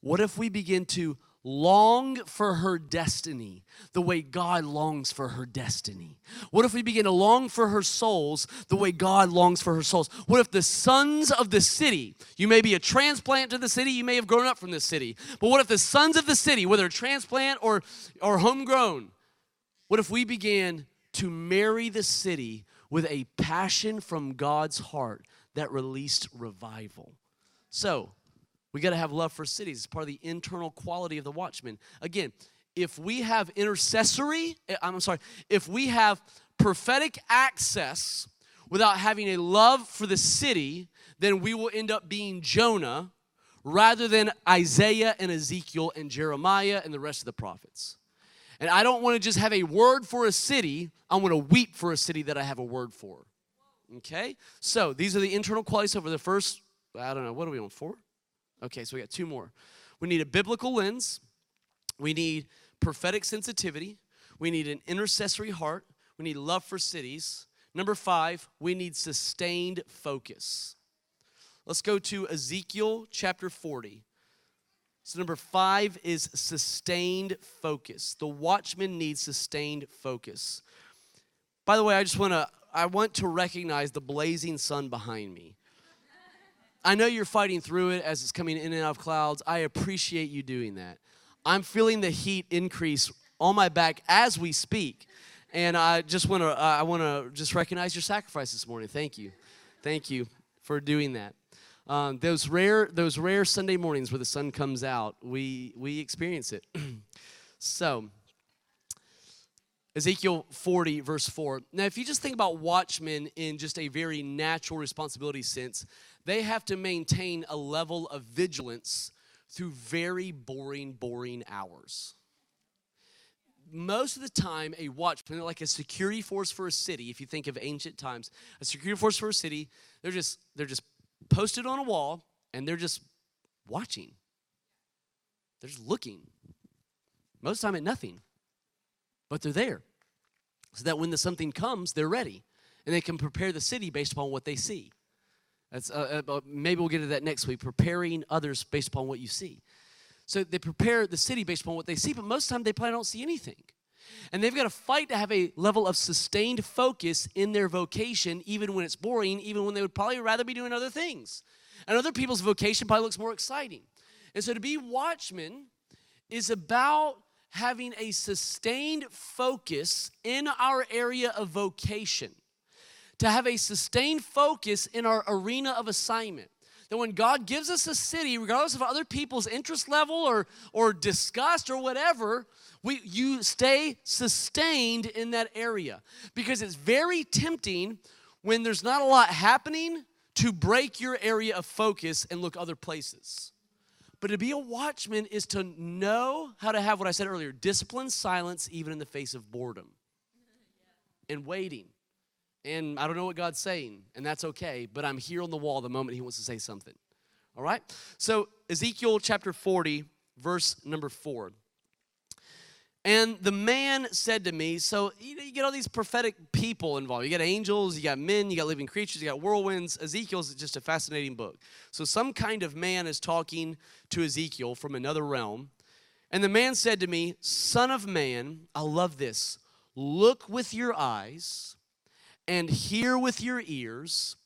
What if we begin to long for her destiny the way God longs for her destiny? What if we begin to long for her souls the way God longs for her souls? What if the sons of the city, you may be a transplant to the city, you may have grown up from this city, but what if the sons of the city, whether a transplant or homegrown, what if we began to marry the city with a passion from God's heart that released revival? So, we got to have love for cities. It's part of the internal quality of the watchman. Again, if we have prophetic access without having a love for the city, then we will end up being Jonah rather than Isaiah and Ezekiel and Jeremiah and the rest of the prophets. And I don't want to just have a word for a city. I want to weep for a city that I have a word for. Okay? So these are the internal qualities over the first, what are we on, 4? Okay, so we got 2 more. We need a biblical lens. We need prophetic sensitivity. We need an intercessory heart. We need love for cities. Number 5, we need sustained focus. Let's go to Ezekiel chapter 40. So number 5 is sustained focus. The watchman needs sustained focus. By the way, I want to recognize the blazing sun behind me. I know you're fighting through it as it's coming in and out of clouds. I appreciate you doing that. I'm feeling the heat increase on my back as we speak. And I want to recognize your sacrifice this morning. Thank you for doing that. Those rare Sunday mornings where the sun comes out, we experience it. So, Ezekiel 40 verse 4. Now, if you just think about watchmen in just a very natural responsibility sense, they have to maintain a level of vigilance through very boring hours. Most of the time, a watchman, like a security force for a city, if you think of ancient times, a security force for a city, they're just posted on a wall, and they're just watching. They're just looking. Most of the time at nothing, but they're there so that when the something comes, they're ready, and they can prepare the city based upon what they see. That's maybe we'll get to that next week, preparing others based upon what you see. So they prepare the city based upon what they see, but most of the time they probably don't see anything. And they've got to fight to have a level of sustained focus in their vocation, even when it's boring, even when they would probably rather be doing other things. And other people's vocation probably looks more exciting. And so to be watchmen is about having a sustained focus in our area of vocation, to have a sustained focus in our arena of assignment. That when God gives us a city, regardless of other people's interest level or disgust or whatever, you stay sustained in that area. Because it's very tempting when there's not a lot happening to break your area of focus and look other places. But to be a watchman is to know how to have what I said earlier, discipline, silence, even in the face of boredom and waiting. And I don't know what God's saying, and that's okay, but I'm here on the wall the moment he wants to say something, all right? So Ezekiel chapter 40, verse number 4. And the man said to me, so you get all these prophetic people involved. You got angels, you got men, you got living creatures, you got whirlwinds. Ezekiel's just a fascinating book. So some kind of man is talking to Ezekiel from another realm. And the man said to me, son of man, I love this, look with your eyes and hear with your ears,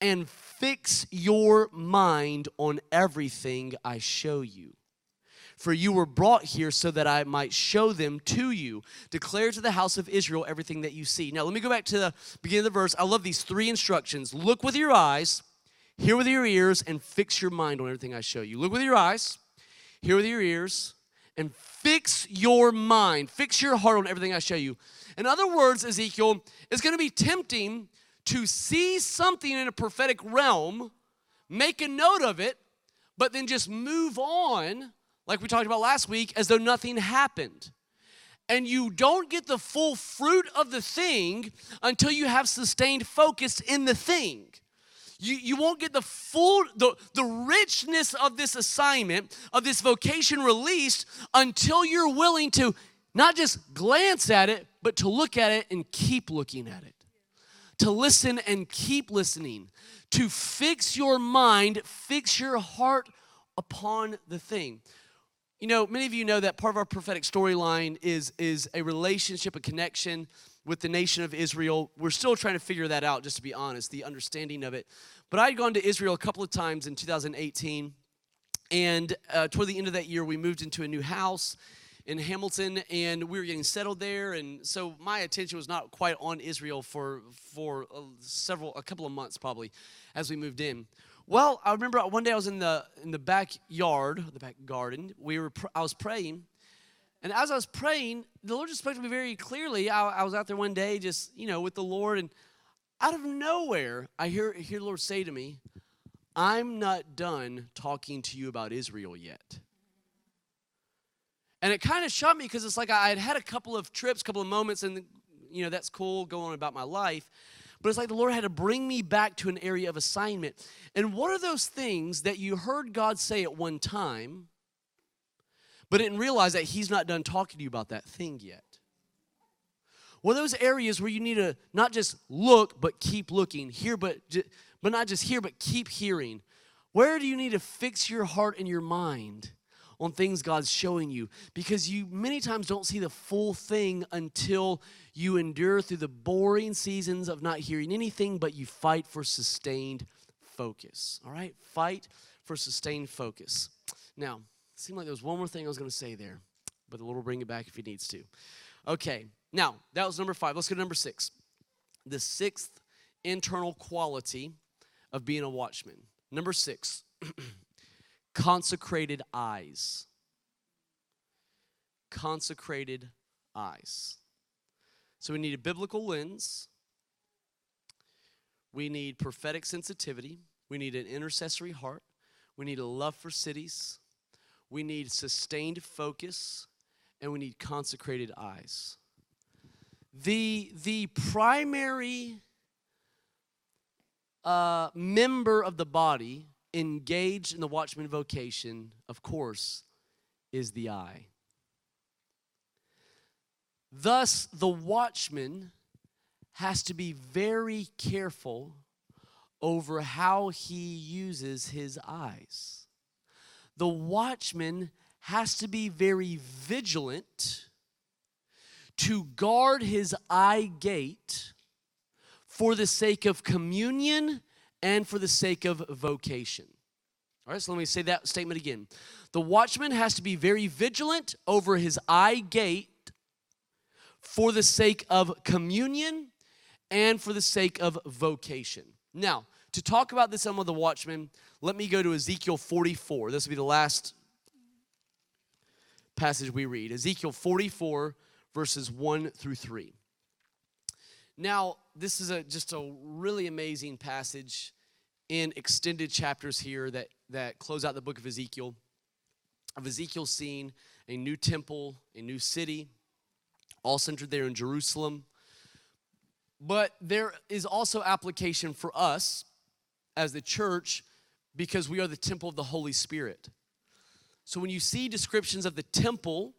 and fix your mind on everything I show you. For you were brought here so that I might show them to you. Declare to the house of Israel everything that you see. Now, let me go back to the beginning of the verse. I love these 3 instructions. Look with your eyes, hear with your ears, and fix your mind on everything I show you. Look with your eyes, hear with your ears, and fix your mind, fix your heart on everything I show you. In other words, Ezekiel, it's going to be tempting to see something in a prophetic realm, make a note of it, but then just move on, like we talked about last week, as though nothing happened. And you don't get the full fruit of the thing until you have sustained focus in the thing. You won't get the full, the richness of this assignment, of this vocation released until you're willing to not just glance at it, but to look at it and keep looking at it, to listen and keep listening, to fix your mind, fix your heart upon the thing. You know, many of you know that part of our prophetic storyline is a relationship, a connection with the nation of Israel. We're still trying to figure that out, just to be honest, the understanding of it. But I had gone to Israel a couple of times in 2018, and toward the end of that year, we moved into a new house in Hamilton, and we were getting settled there, and so my attention was not quite on Israel for a couple of months probably, as we moved in. Well, I remember one day I was in the backyard, the back garden. I was praying. And as I was praying, the Lord just spoke to me very clearly. I was out there one day just, you know, with the Lord. And out of nowhere, I hear the Lord say to me, I'm not done talking to you about Israel yet. And it kind of shocked me because it's like I had had a couple of trips, a couple of moments, and, you know, that's cool, go on about my life. But it's like the Lord had to bring me back to an area of assignment. And what are those things that you heard God say at one time, But didn't realize that he's not done talking to you about that thing yet. Well, those areas where you need to not just look, but keep looking. Hear, but not just hear, but keep hearing. Where do you need to fix your heart and your mind on things God's showing you? Because you many times don't see the full thing until you endure through the boring seasons of not hearing anything, but you fight for sustained focus. All right? Fight for sustained focus. Now, it seemed like there was one more thing I was going to say there, but the Lord will bring it back if he needs to. Okay. Now, that was number 5. Let's go to number 6. The 6th internal quality of being a watchman. Number 6, consecrated eyes. Consecrated eyes. So we need a biblical lens. We need prophetic sensitivity. We need an intercessory heart. We need a love for cities. We need sustained focus. And we need consecrated eyes. The primary member of the body engaged in the watchman vocation, of course, is the eye. Thus, the watchman has to be very careful over how he uses his eyes. The watchman has to be very vigilant to guard his eye gate for the sake of communion and for the sake of vocation. All right, so let me say that statement again. The watchman has to be very vigilant over his eye gate for the sake of communion and for the sake of vocation. Now, to talk about this, some of the watchman, let me go to Ezekiel 44. This will be the last passage we read. Ezekiel 44. Verses 1 through 3. Now, this is just a really amazing passage in extended chapters here that close out the book of Ezekiel. Of Ezekiel seeing a new temple, a new city, all centered there in Jerusalem. But there is also application for us as the church because we are the temple of the Holy Spirit. So when you see descriptions of the temple,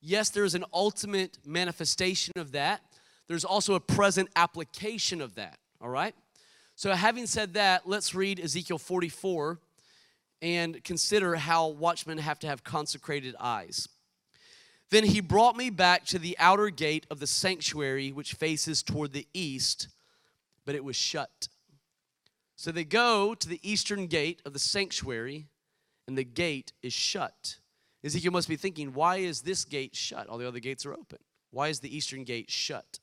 yes, there is an ultimate manifestation of that. There's also a present application of that, all right? So having said that, let's read Ezekiel 44 and consider how watchmen have to have consecrated eyes. Then he brought me back to the outer gate of the sanctuary, which faces toward the east, but it was shut. So they go to the eastern gate of the sanctuary, and the gate is shut. Ezekiel must be thinking, why is this gate shut? All the other gates are open. Why is the eastern gate shut?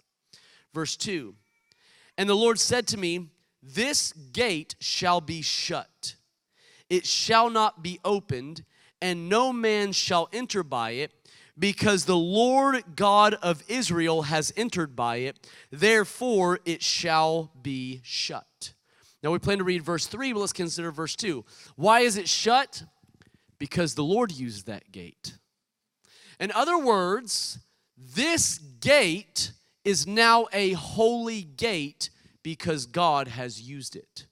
Verse 2, and the Lord said to me, this gate shall be shut. It shall not be opened, and no man shall enter by it, because the Lord God of Israel has entered by it. Therefore, it shall be shut. Now, we plan to read verse 3, but let's consider verse 2. Why is it shut? Because the Lord used that gate. In other words, this gate is now a holy gate because God has used it.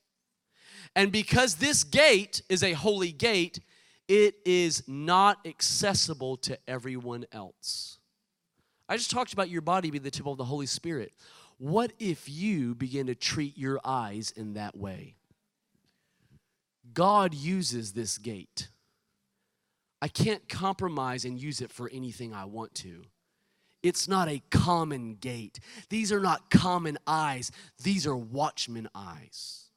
And because this gate is a holy gate, it is not accessible to everyone else. I just talked about your body being the temple of the Holy Spirit. What if you begin to treat your eyes in that way? God uses this gate. I can't compromise and use it for anything I want to. It's not a common gate. These are not common eyes. These are watchman eyes.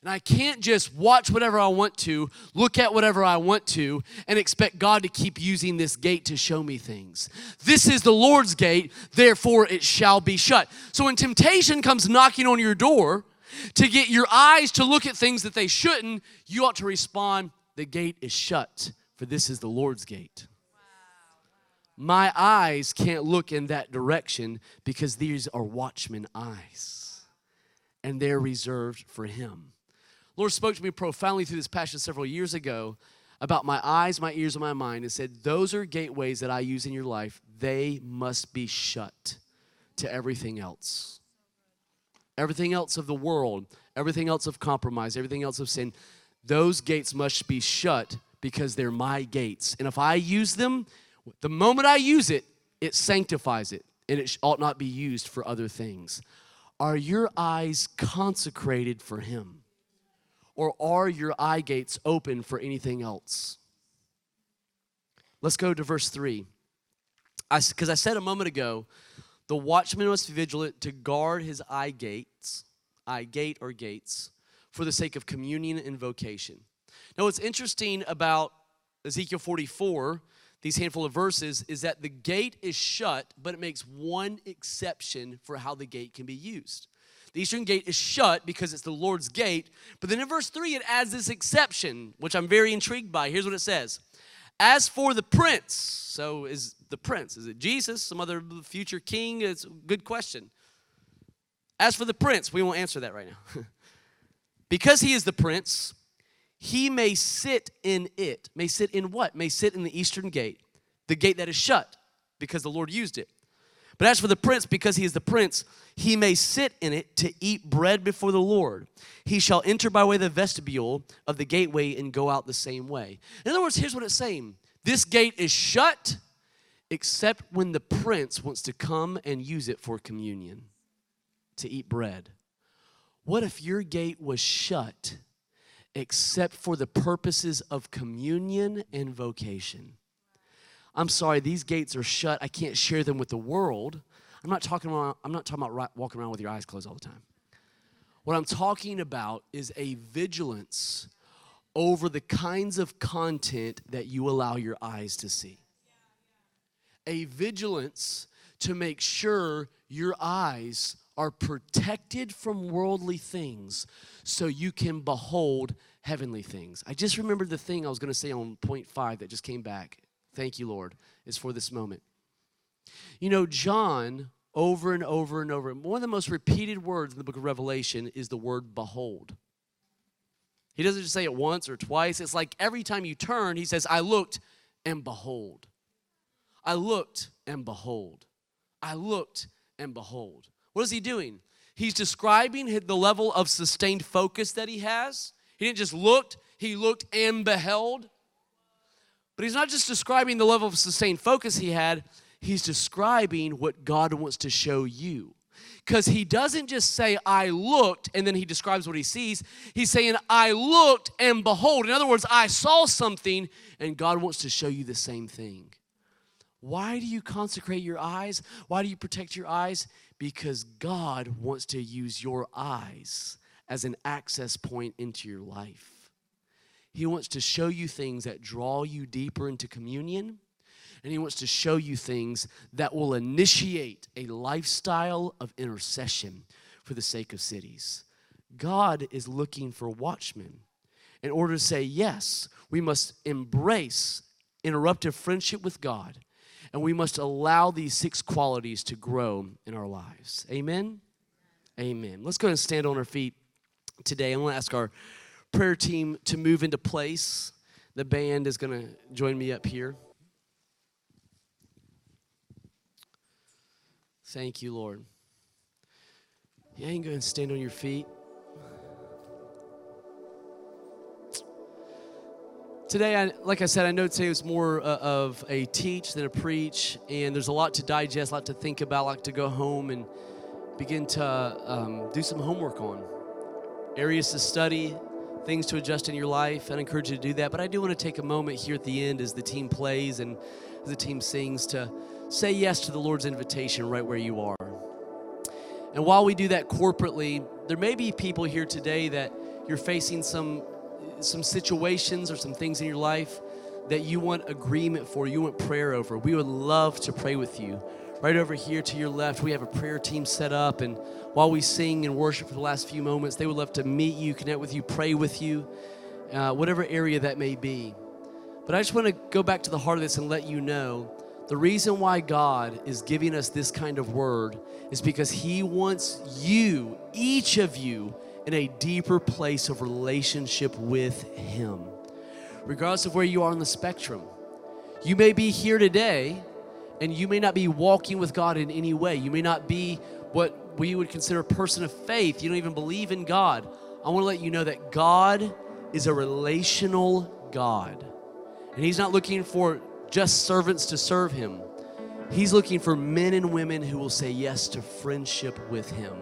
And I can't just watch whatever I want to, look at whatever I want to, and expect God to keep using this gate to show me things. This is the Lord's gate, therefore it shall be shut. So when temptation comes knocking on your door to get your eyes to look at things that they shouldn't, you ought to respond, the gate is shut. For this is the Lord's gate. My eyes can't look in that direction because these are watchman eyes. And they're reserved for him. The Lord spoke to me profoundly through this passage several years ago about my eyes, my ears, and my mind. And said, those are gateways that I use in your life. They must be shut to everything else. Everything else of the world. Everything else of compromise. Everything else of sin. Those gates must be shut because they're my gates. And if I use them, the moment I use it, it sanctifies it, and it ought not be used for other things. Are your eyes consecrated for him? Or are your eye gates open for anything else? Let's go to verse 3. Because I said a moment ago, the watchman must be vigilant to guard his eye gate or gates, for the sake of communion and vocation. Now, what's interesting about Ezekiel 44, these handful of verses, is that the gate is shut, but it makes one exception for how the gate can be used. The eastern gate is shut because it's the Lord's gate, but then in verse 3 it adds this exception, which I'm very intrigued by. Here's what it says. As for the prince, so is the prince, is it Jesus, some other future king? It's a good question. As for the prince, we won't answer that right now. Because he is the prince, he may sit in it. May sit in what? May sit in the eastern gate, the gate that is shut because the Lord used it. But as for the prince, because he is the prince, he may sit in it to eat bread before the Lord. He shall enter by way of the vestibule of the gateway and go out the same way. In other words, here's what it's saying. This gate is shut except when the prince wants to come and use it for communion, to eat bread. What if your gate was shut except for the purposes of communion and vocation? I'm sorry, these gates are shut. I can't share them with the world. I'm not talking about walking around with your eyes closed all the time. What I'm talking about is a vigilance over the kinds of content that you allow your eyes to see. A vigilance to make sure your eyes are protected from worldly things so you can behold heavenly things. I just remembered the thing I was going to say on point 5 that just came back. Thank you, Lord, is for this moment. You know, John, over and over and over, one of the most repeated words in the book of Revelation is the word behold. He doesn't just say it once or twice. It's like every time you turn, he says, I looked and behold. I looked and behold. I looked and behold. What is he doing? He's describing the level of sustained focus that he has. He didn't just look, he looked and beheld. But he's not just describing the level of sustained focus he had. He's describing what God wants to show you. Because he doesn't just say, I looked, and then he describes what he sees. He's saying, I looked and behold. In other words, I saw something, and God wants to show you the same thing. Why do you consecrate your eyes? Why do you protect your eyes? Because God wants to use your eyes as an access point into your life. He wants to show you things that draw you deeper into communion, and he wants to show you things that will initiate a lifestyle of intercession for the sake of cities. God is looking for watchmen. In order to say yes, we must embrace interruptive friendship with God, and we must allow these 6 qualities to grow in our lives. Amen? Amen. Let's go ahead and stand on our feet today. I'm going to ask our prayer team to move into place. The band is going to join me up here. Thank you, Lord. Yeah, you can go ahead and stand on your feet. Today, I know today was more of a teach than a preach, and there's a lot to digest, a lot to think about, a lot to go home and begin to do some homework on. Areas to study, things to adjust in your life. I'd encourage you to do that. But I do want to take a moment here at the end as the team plays and as the team sings to say yes to the Lord's invitation right where you are. And while we do that corporately, there may be people here today that you're facing some situations or some things in your life that you want agreement for, you want prayer over. We would love to pray with you. Right over here to your left, we have a prayer team set up, and while we sing and worship for the last few moments, they would love to meet you, connect with you, pray with you, whatever area that may be. But I just want to go back to the heart of this and let you know the reason why God is giving us this kind of word is because he wants you, each of you, in a deeper place of relationship with him. Regardless of where you are on the spectrum, you may be here today, and you may not be walking with God in any way. You may not be what we would consider a person of faith. You don't even believe in God. I want to let you know that God is a relational God. And he's not looking for just servants to serve him. He's looking for men and women who will say yes to friendship with him.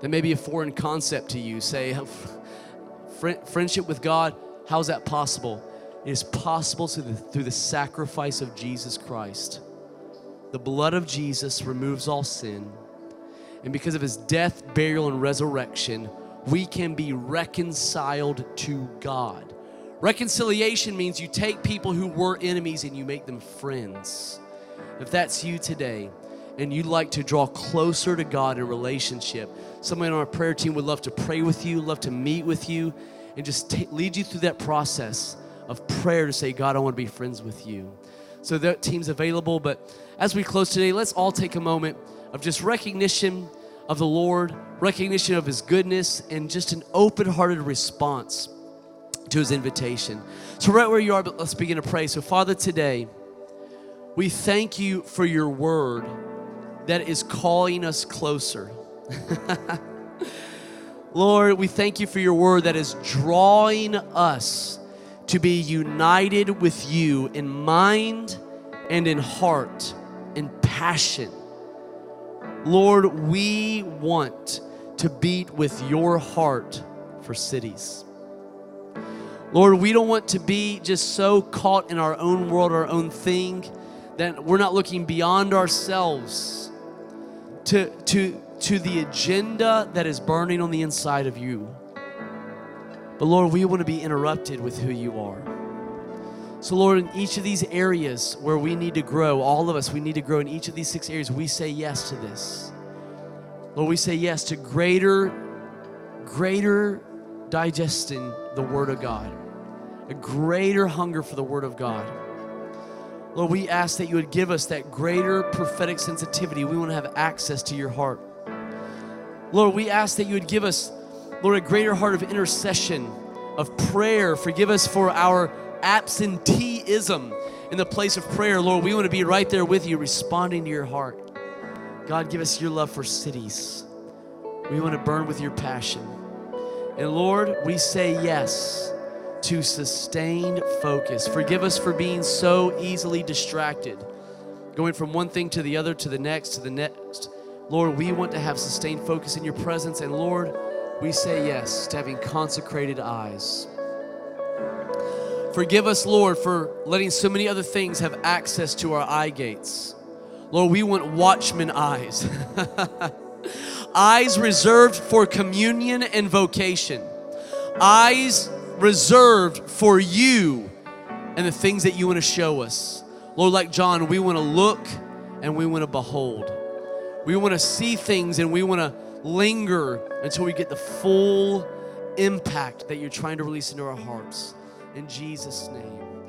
That may be a foreign concept to you. Say, friendship with God, how is that possible? It is possible through the sacrifice of Jesus Christ. The blood of Jesus removes all sin. And because of his death, burial, and resurrection, we can be reconciled to God. Reconciliation means you take people who were enemies and you make them friends. If that's you today, and you'd like to draw closer to God in relationship, someone on our prayer team would love to pray with you, love to meet with you, and just lead you through that process of prayer to say, God, I want to be friends with you. So that team's available, but as we close today, let's all take a moment of just recognition of the Lord, recognition of his goodness, and just an open-hearted response to his invitation. So right where you are, but let's begin to pray. So Father, today, we thank you for your word that is calling us closer. Lord, we thank you for your word that is drawing us to be united with you in mind and in heart and passion. Lord, we want to beat with your heart for cities. Lord, we don't want to be just so caught in our own world, our own thing, that we're not looking beyond ourselves to the agenda that is burning on the inside of you. But Lord, we want to be interrupted with who you are. So Lord, in each of these areas where we need to grow, all of us, we need to grow in each of these 6 areas, we say yes to this. Lord, we say yes to greater digesting the Word of God, a greater hunger for the Word of God. Lord, we ask that you would give us that greater prophetic sensitivity. We want to have access to your heart. Lord, we ask that you would give us, Lord, a greater heart of intercession, of prayer. Forgive us for our absenteeism in the place of prayer. Lord, we want to be right there with you, responding to your heart. God, give us your love for cities. We want to burn with your passion. And Lord, we say yes to sustained focus. Forgive us for being so easily distracted, going from one thing to the other, to the next, to the next. Lord, we want to have sustained focus in your presence, and Lord, we say yes to having consecrated eyes. Forgive us, Lord, for letting so many other things have access to our eye gates. Lord, we want watchman eyes. Eyes reserved for communion and vocation. Eyes reserved for you and the things that you want to show us. Lord, like John, we want to look and we want to behold. We want to see things and we want to linger until we get the full impact that you're trying to release into our hearts. In Jesus' name.